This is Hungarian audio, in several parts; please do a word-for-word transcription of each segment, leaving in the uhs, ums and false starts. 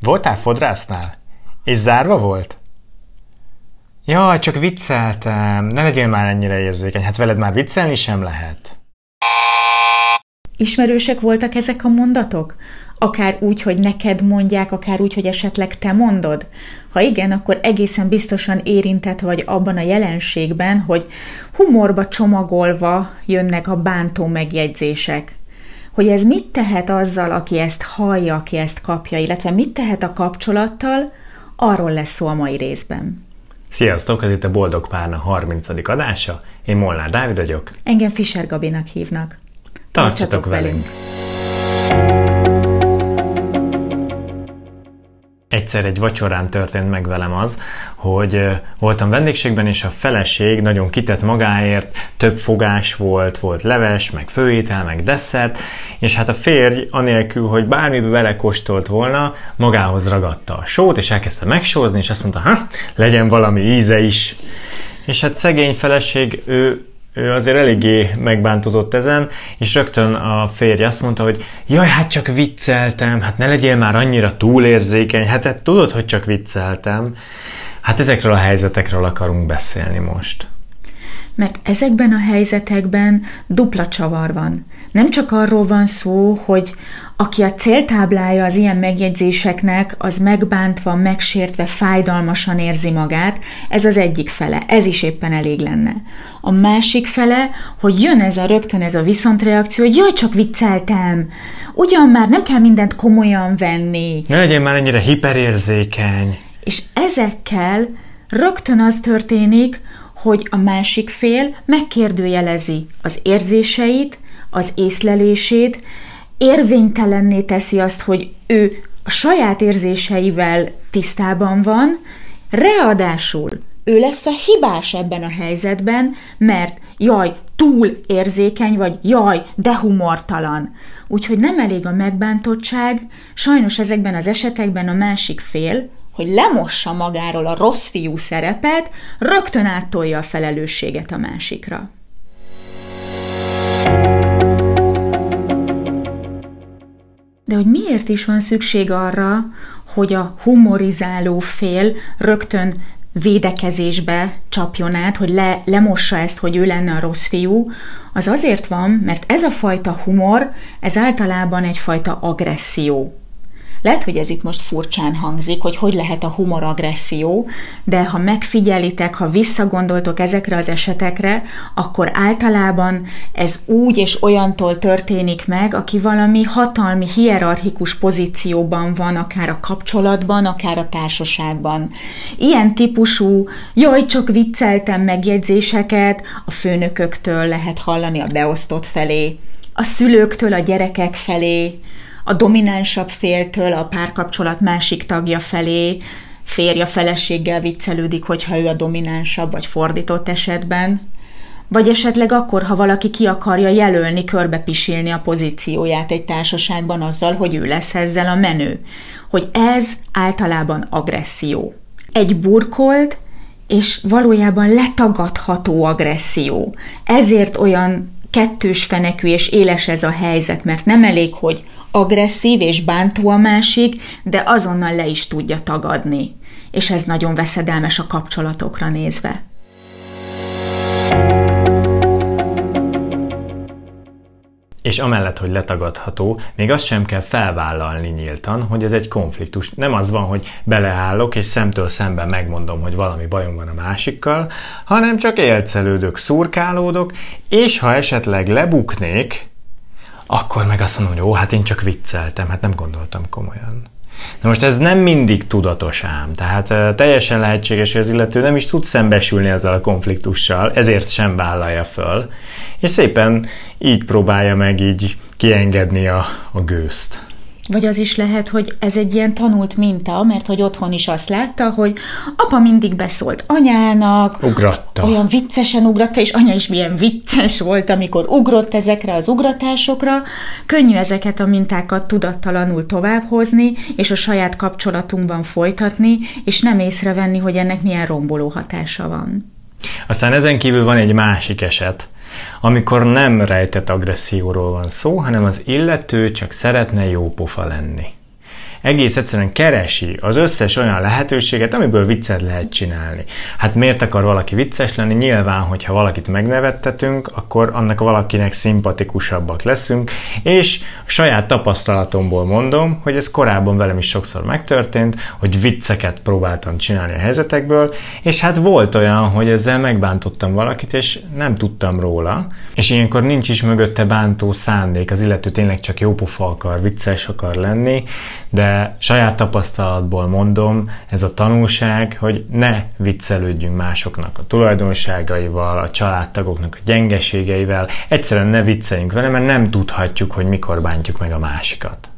Voltál fodrásznál? És zárva volt? Jaj, csak vicceltem. Ne legyél már ennyire érzékeny. Hát veled már viccelni sem lehet. Ismerősek voltak ezek a mondatok? Akár úgy, hogy neked mondják, akár úgy, hogy esetleg te mondod? Ha igen, akkor egészen biztosan érintett vagy abban a jelenségben, hogy humorba csomagolva jönnek a bántó megjegyzések. Hogy ez mit tehet azzal, aki ezt hallja, aki ezt kapja, illetve mit tehet a kapcsolattal, arról lesz szó a mai részben. Sziasztok, ez itt a Boldog Párna harmincadik adása. Én Molnár Dávid vagyok. Engem Fischer Gabinak hívnak. Tartsatok, Tartsatok velünk! Egyszer egy vacsorán történt meg velem az, hogy voltam vendégségben, és a feleség nagyon kitett magáért, több fogás volt, volt leves, meg főétel, meg desszert, és hát a férj, anélkül, hogy bármibe belekóstolt volna, magához ragadta a sót, és elkezdte megsózni, és azt mondta, ha, legyen valami íze is. És hát szegény feleség, ő Ő azért eléggé megbántódott ezen, és rögtön a férj azt mondta, hogy jaj, hát csak vicceltem, hát ne legyél már annyira túlérzékeny, hát, hát tudod, hogy csak vicceltem. Hát ezekről a helyzetekről akarunk beszélni most. Mert ezekben a helyzetekben dupla csavar van. Nem csak arról van szó, hogy aki a céltáblája az ilyen megjegyzéseknek, az megbántva, megsértve, fájdalmasan érzi magát, ez az egyik fele, ez is éppen elég lenne. A másik fele, hogy jön ez a rögtön ez a viszontreakció, hogy jaj, csak vicceltem, ugyan már nem kell mindent komolyan venni. Ne legyen már ennyire hiperérzékeny. És ezekkel rögtön az történik, hogy a másik fél megkérdőjelezi az érzéseit, az észlelését, érvénytelenné teszi azt, hogy ő a saját érzéseivel tisztában van, ráadásul ő lesz a hibás ebben a helyzetben, mert jaj, túl érzékeny vagy, jaj, de humortalan. Úgyhogy nem elég a megbántottság, sajnos ezekben az esetekben a másik fél, hogy lemossa magáról a rossz fiú szerepet, rögtön áttolja a felelősséget a másikra. De hogy miért is van szükség arra, hogy a humorizáló fél rögtön védekezésbe csapjon át, hogy le, lemossa ezt, hogy ő lenne a rossz fiú, az azért van, mert ez a fajta humor, ez általában egyfajta agresszió. Lehet, hogy ez itt most furcsán hangzik, hogy hogy lehet a humor agresszió, de ha megfigyelitek, ha visszagondoltok ezekre az esetekre, akkor általában ez úgy és olyantól történik meg, aki valami hatalmi, hierarchikus pozícióban van, akár a kapcsolatban, akár a társaságban. Ilyen típusú, jaj, csak vicceltem megjegyzéseket a főnököktől lehet hallani a beosztott felé, a szülőktől a gyerekek felé, a dominánsabb féltől a párkapcsolat másik tagja felé, férj a feleséggel viccelődik, hogyha ő a dominánsabb, vagy fordított esetben, vagy esetleg akkor, ha valaki ki akarja jelölni, körbepisilni a pozícióját egy társaságban azzal, hogy ő lesz ezzel a menő. Hogy ez általában agresszió. Egy burkolt, és valójában letagadható agresszió. Ezért olyan kettős fenekű és éles ez a helyzet, mert nem elég, hogy agresszív és bántó a másik, de azonnal le is tudja tagadni. És ez nagyon veszedelmes a kapcsolatokra nézve. És amellett, hogy letagadható, még azt sem kell felvállalni nyíltan, hogy ez egy konfliktus. Nem az van, hogy beleállok, és szemtől szemben megmondom, hogy valami bajom van a másikkal, hanem csak élcelődök, szurkálódok, és ha esetleg lebuknék, akkor meg azt mondom, hogy ó, hát én csak vicceltem, hát nem gondoltam komolyan. Na most ez nem mindig tudatos ám, tehát teljesen lehetséges, hogy az illető nem is tud szembesülni ezzel a konfliktussal, ezért sem vállalja föl, és szépen így próbálja meg így kiengedni a, a gőzt. Vagy az is lehet, hogy ez egy ilyen tanult minta, mert hogy otthon is azt látta, hogy apa mindig beszólt anyának, ugratta. Olyan viccesen ugratta, és anya is milyen vicces volt, amikor ugrott ezekre az ugratásokra. Könnyű ezeket a mintákat tudattalanul továbbhozni, és a saját kapcsolatunkban folytatni, és nem észrevenni, hogy ennek milyen romboló hatása van. Aztán ezen kívül van egy másik eset, amikor nem rejtett agresszióról van szó, hanem az illető csak szeretne jópofa lenni. egész egyszerűen keresi az összes olyan lehetőséget, amiből viccet lehet csinálni. Hát miért akar valaki vicces lenni? Nyilván, hogyha valakit megnevettetünk, akkor annak valakinek szimpatikusabbak leszünk, és a saját tapasztalatomból mondom, hogy ez korábban velem is sokszor megtörtént, hogy vicceket próbáltam csinálni a helyzetekből, és hát volt olyan, hogy ezzel megbántottam valakit, és nem tudtam róla, és ilyenkor nincs is mögötte bántó szándék, az illető tényleg csak jópofa akar, vicces akar lenni, de saját tapasztalatból mondom, ez a tanulság, hogy ne viccelődjünk másoknak a tulajdonságaival, a családtagoknak a gyengeségeivel, egyszerűen ne vicceljünk vele, mert nem tudhatjuk, hogy mikor bántjuk meg a másikat.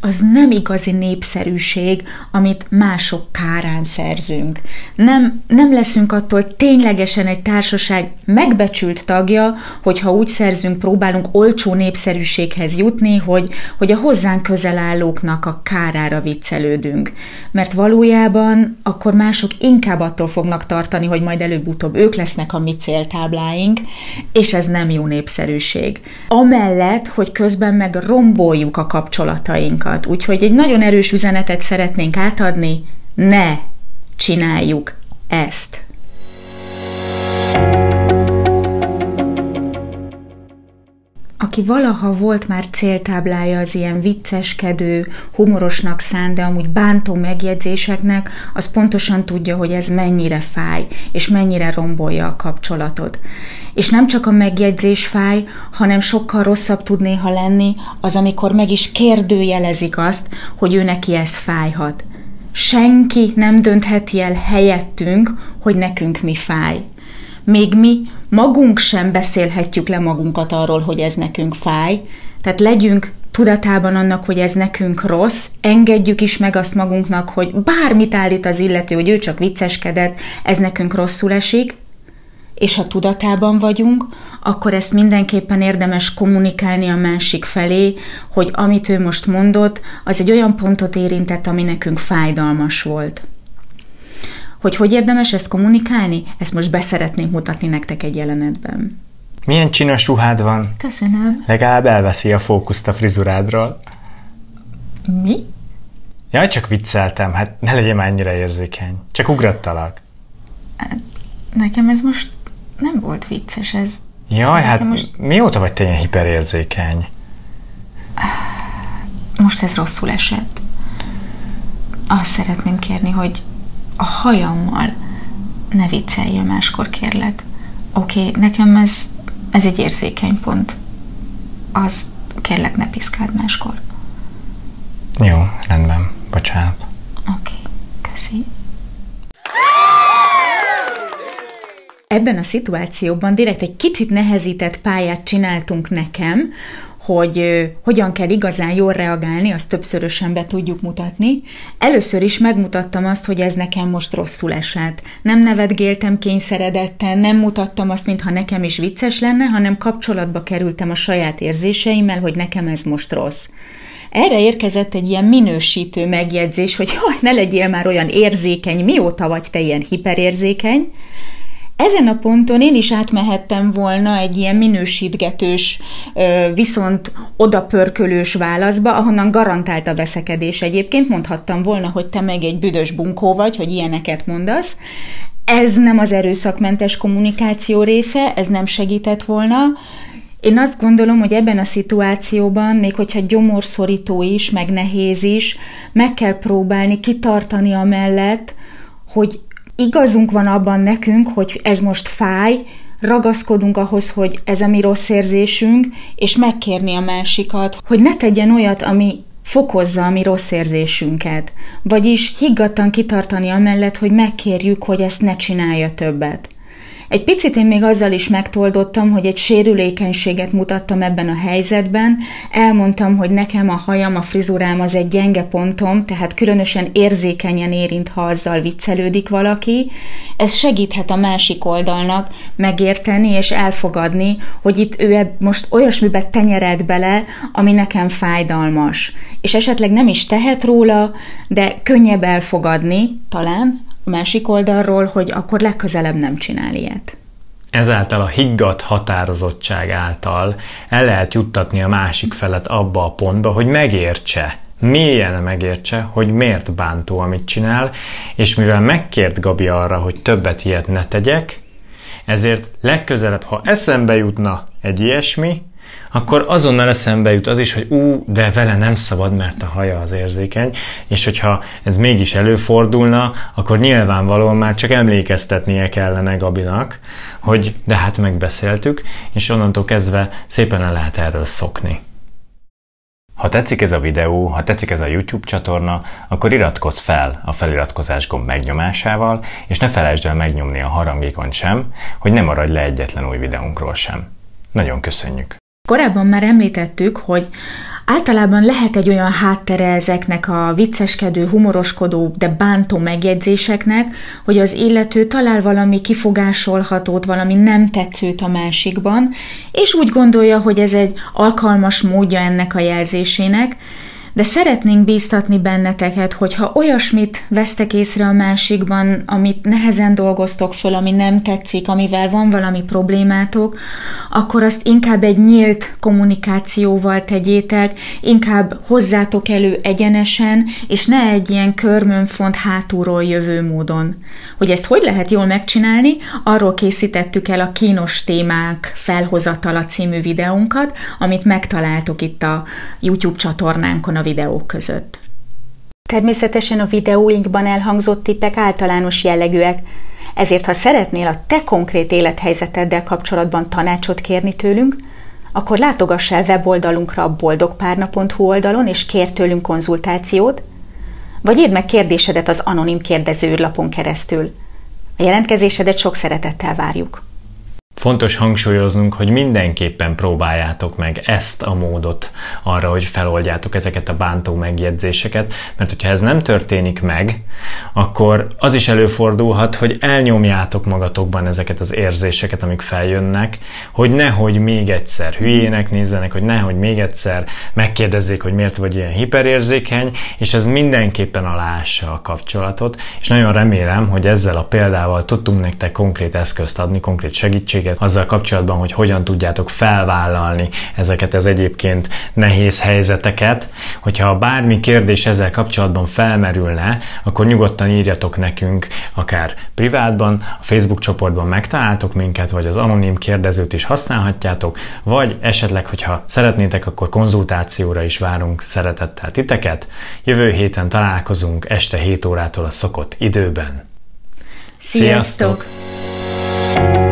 Az nem igazi népszerűség, amit mások kárán szerzünk. Nem, nem leszünk attól ténylegesen egy társaság megbecsült tagja, hogyha úgy szerzünk, próbálunk olcsó népszerűséghez jutni, hogy, hogy a hozzánk közel állóknak a kárára viccelődünk. Mert valójában akkor mások inkább attól fognak tartani, hogy majd előbb-utóbb ők lesznek a mi céltábláink, és ez nem jó népszerűség. Amellett, hogy közben meg romboljuk a kapcsolatainkat. Úgyhogy egy nagyon erős üzenetet szeretnénk átadni, ne csináljuk ezt! Aki valaha volt már céltáblája az ilyen vicceskedő, humorosnak szánt, de amúgy bántó megjegyzéseknek, az pontosan tudja, hogy ez mennyire fáj, és mennyire rombolja a kapcsolatot. És nem csak a megjegyzés fáj, hanem sokkal rosszabb tud néha lenni az, amikor meg is kérdőjelezik azt, hogy ő neki ez fájhat. Senki nem döntheti el helyettünk, hogy nekünk mi fáj. Még mi magunk sem beszélhetjük le magunkat arról, hogy ez nekünk fáj. Tehát legyünk tudatában annak, hogy ez nekünk rossz, engedjük is meg azt magunknak, hogy bármit állít az illető, hogy ő csak vicceskedett, ez nekünk rosszul esik, és ha tudatában vagyunk, akkor ezt mindenképpen érdemes kommunikálni a másik felé, hogy amit ő most mondott, az egy olyan pontot érintett, ami nekünk fájdalmas volt. Hogy hogy érdemes ezt kommunikálni? Ezt most beszeretnénk mutatni nektek egy jelenetben. Milyen csinos ruhád van? Köszönöm. Legalább elveszi a fókuszt a frizurádról. Mi? Jaj, csak vicceltem, hát ne legyél már ennyire érzékeny. Csak ugrattalak. Nekem ez most nem volt vicces, ez... Jaj, hát most... mióta vagy te ilyen hiperérzékeny? Most ez rosszul esett. Azt szeretném kérni, hogy a hajammal ne vicceljél máskor, kérlek. Oké, okay, nekem ez, ez egy érzékeny pont. Azt kérlek, ne piszkáld máskor. Jó, rendben. Bocsánat. Oké, okay, köszi. Ebben a szituációban direkt egy kicsit nehezített pályát csináltunk nekem, hogy hogyan kell igazán jól reagálni, azt többszörösen be tudjuk mutatni. Először is megmutattam azt, hogy ez nekem most rosszul esett. Nem nevetgéltem kényszeredetten, nem mutattam azt, mintha nekem is vicces lenne, hanem kapcsolatba kerültem a saját érzéseimmel, hogy nekem ez most rossz. Erre érkezett egy ilyen minősítő megjegyzés, hogy jaj, ne legyél már olyan érzékeny, mióta vagy te ilyen hiperérzékeny. Ezen a ponton én is átmehettem volna egy ilyen minősítgetős, viszont odapörkölős válaszba, ahonnan garantált a veszekedés egyébként. Mondhattam volna, hogy te meg egy büdös bunkó vagy, hogy ilyeneket mondasz. Ez nem az erőszakmentes kommunikáció része, ez nem segített volna. Én azt gondolom, hogy ebben a szituációban, még hogyha gyomorszorító is, meg nehéz is, meg kell próbálni kitartani amellett, hogy igazunk van abban nekünk, hogy ez most fáj, ragaszkodunk ahhoz, hogy ez a mi rossz érzésünk, és megkérni a másikat, hogy ne tegyen olyat, ami fokozza a mi rossz érzésünket. Vagyis higgadtan kitartani amellett, hogy megkérjük, hogy ezt ne csinálja többet. Egy picit én még azzal is megtoldottam, hogy egy sérülékenységet mutattam ebben a helyzetben. Elmondtam, hogy nekem a hajam, a frizurám az egy gyenge pontom, tehát különösen érzékenyen érint, ha azzal viccelődik valaki. Ez segíthet a másik oldalnak megérteni és elfogadni, hogy itt ő most olyasmibe tenyerelt bele, ami nekem fájdalmas. És esetleg nem is tehet róla, de könnyebb elfogadni, talán, a másik oldalról, hogy akkor legközelebb nem csinál ilyet. Ezáltal a higgadt határozottság által el lehet juttatni a másik felet abba a pontba, hogy megértse mélyen megértse, hogy miért bántó, amit csinál, és mivel megkért Gabi arra, hogy többet ilyet ne tegyek, ezért legközelebb, ha eszembe jutna egy ilyesmi, akkor azonnal eszembe jut az is, hogy ú, de vele nem szabad, mert a haja az érzékeny, és hogyha ez mégis előfordulna, akkor nyilvánvalóan már csak emlékeztetnie kellene Gabinak, hogy de hát megbeszéltük, és onnantól kezdve szépen el lehet erről szokni. Ha tetszik ez a videó, ha tetszik ez a YouTube csatorna, akkor iratkozz fel a feliratkozás gomb megnyomásával, és ne felejtsd el megnyomni a harangikont sem, hogy ne maradj le egyetlen új videónkról sem. Nagyon köszönjük! Korábban már említettük, hogy általában lehet egy olyan háttere ezeknek a vicceskedő, humoroskodó, de bántó megjegyzéseknek, hogy az illető talál valami kifogásolhatót, valami nem tetszőt a másikban, és úgy gondolja, hogy ez egy alkalmas módja ennek a jelzésének, de szeretnénk bíztatni benneteket, hogyha olyasmit vesztek észre a másikban, amit nehezen dolgoztok föl, ami nem tetszik, amivel van valami problémátok, akkor azt inkább egy nyílt kommunikációval tegyétek, inkább hozzátok elő egyenesen, és ne egy ilyen körmönfont hátulról jövő módon. Hogy ezt hogy lehet jól megcsinálni, arról készítettük el a kínos témák felhozatala című videónkat, amit megtaláltok itt a YouTube csatornánkon a videók között. Természetesen a videóinkban elhangzott tippek általános jellegűek, ezért ha szeretnél a te konkrét élethelyzeteddel kapcsolatban tanácsot kérni tőlünk, akkor látogass el weboldalunkra a boldog párna pont hu oldalon, és kérj tőlünk konzultációt, vagy írd meg kérdésedet az anonim kérdezőlapon keresztül. A jelentkezésedet sok szeretettel várjuk. Fontos hangsúlyoznunk, hogy mindenképpen próbáljátok meg ezt a módot arra, hogy feloldjátok ezeket a bántó megjegyzéseket, mert hogyha ez nem történik meg, akkor az is előfordulhat, hogy elnyomjátok magatokban ezeket az érzéseket, amik feljönnek, hogy nehogy még egyszer hülyének nézzenek, hogy nehogy még egyszer megkérdezzék, hogy miért vagy ilyen hiperérzékeny, és ez mindenképpen aláássa a kapcsolatot, és nagyon remélem, hogy ezzel a példával tudtunk nektek konkrét eszközt adni, konkrét segítséget, azzal kapcsolatban, hogy hogyan tudjátok felvállalni ezeket az egyébként nehéz helyzeteket. Hogyha bármi kérdés ezzel kapcsolatban felmerülne, akkor nyugodtan írjatok nekünk, akár privátban, a Facebook csoportban megtaláltok minket, vagy az anonim kérdezőt is használhatjátok, vagy esetleg, hogyha szeretnétek, akkor konzultációra is várunk szeretettel titeket. Jövő héten találkozunk este hét órától a szokott időben. Sziasztok! Sziasztok!